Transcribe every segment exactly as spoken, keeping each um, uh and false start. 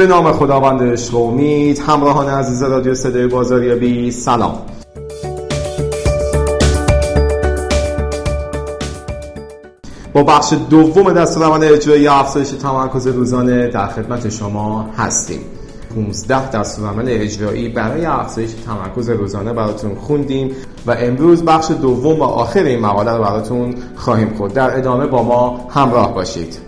به نام خداوند عشق و امید. همراهان عزیز رادیو صدای بازاریابی سلام. با بخش دوم دستورالعمل اجرایی افزایش تمرکز روزانه در خدمت شما هستیم. پانزده دستورالعمل اجرایی برای افزایش تمرکز روزانه براتون خوندیم و امروز بخش دوم و آخر این مقاله رو براتون خواهیم خود. در ادامه با ما همراه باشید.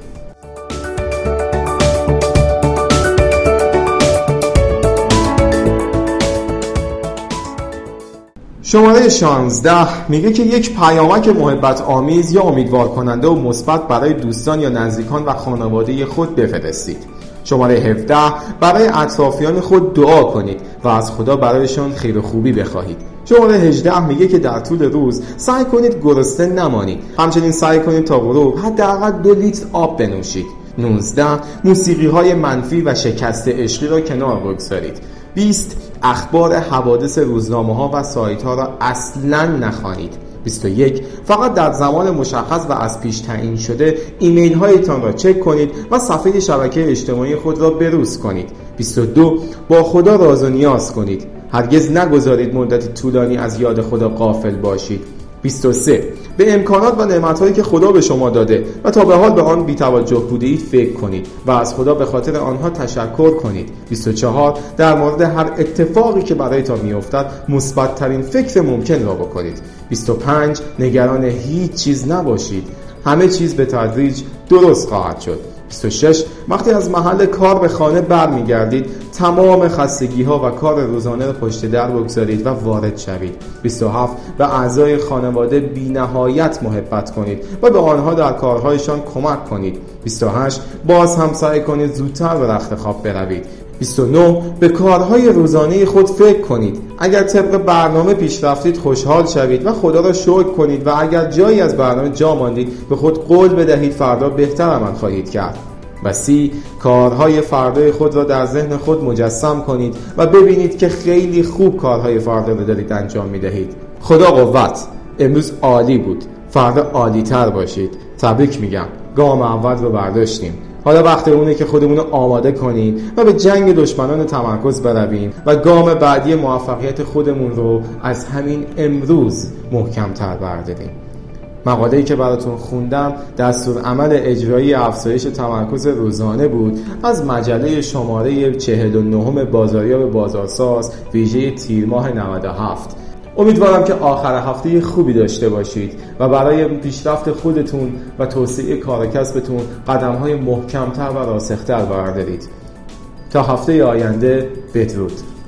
شماره شانزده میگه که یک پیامک محبت آمیز یا امیدوار کننده و مثبت برای دوستان یا نزدیکان و خانواده خود بفرستید. شماره هفده برای اطرافیان خود دعا کنید و از خدا برایشان خیر و خوبی بخواهید. شماره هجده میگه که در طول روز سعی کنید گرسنه نمانید. همچنین سعی کنید تا غروب حداقل دو لیتر آب بنوشید. نوزده موسیقی های منفی و شکست عشقی را کنار بگذارید. بیست اخبار حوادث روزنامه ها و سایت ها را اصلا نخوانید. بیست و یک فقط در زمان مشخص و از پیش تعیین شده ایمیل هایتان را چک کنید و صفحه شبکه اجتماعی خود را بروز کنید. بیست و دو با خدا راز و نیاز کنید. هرگز نگذارید مدت طولانی از یاد خدا غافل باشید. بیست و سه به امکانات و نعمت‌هایی که خدا به شما داده و تا به حال به آن بی‌توجه بودید فکر کنید و از خدا به خاطر آنها تشکر کنید. بیست و چهار در مورد هر اتفاقی که برایتان می‌افتد مثبت‌ترین فکر ممکن را بکنید. بیست و پنج نگران هیچ چیز نباشید. همه چیز به تدریج درست خواهد شد. بیست و شش وقتی از محل کار به خانه برمیگردید تمام خستگی‌ها و کار روزانه را پشت در بگذارید و وارد شوید. بیست و هفت به اعضای خانواده بی‌نهایت محبت کنید و به آنها در کارهایشان کمک کنید. بیست و هشت باز هم سعی کنید زودتر به رخت خواب بروید. بیست و نه به کارهای روزانه خود فکر کنید. اگر طبق برنامه پیش رفتید خوشحال شوید و خدا را شکر کنید و اگر جایی از برنامه جا ماندید به خود قول بدهید فردا بهتر عمل خواهید کرد. و سی کارهای فردای خود را در ذهن خود مجسم کنید و ببینید که خیلی خوب کارهای فردا را دارید انجام می دهید. خدا قوت. امروز عالی بود. فردا عالی تر باشید. تبریک میگم. گام اول رو برداشتیم. حالا وقت اونه که خودمون رو آماده کنیم و به جنگ دشمنان تمرکز برویم و گام بعدی موفقیت خودمون رو از همین امروز محکم‌تر برداریم. مقاله‌ای که براتون خوندم دستورالعمل اجرایی افزایش تمرکز روزانه بود از مجله شماره چهل و نه بازاریاب بازارساز ویژه تیر ماه نود و هفت. امیدوارم که آخر هفته خوبی داشته باشید و برای پیشرفت خودتون و توسعه کار و کسبتون قدم‌های محکم‌تر و راسختر بردارید. تا هفته آینده بدرود.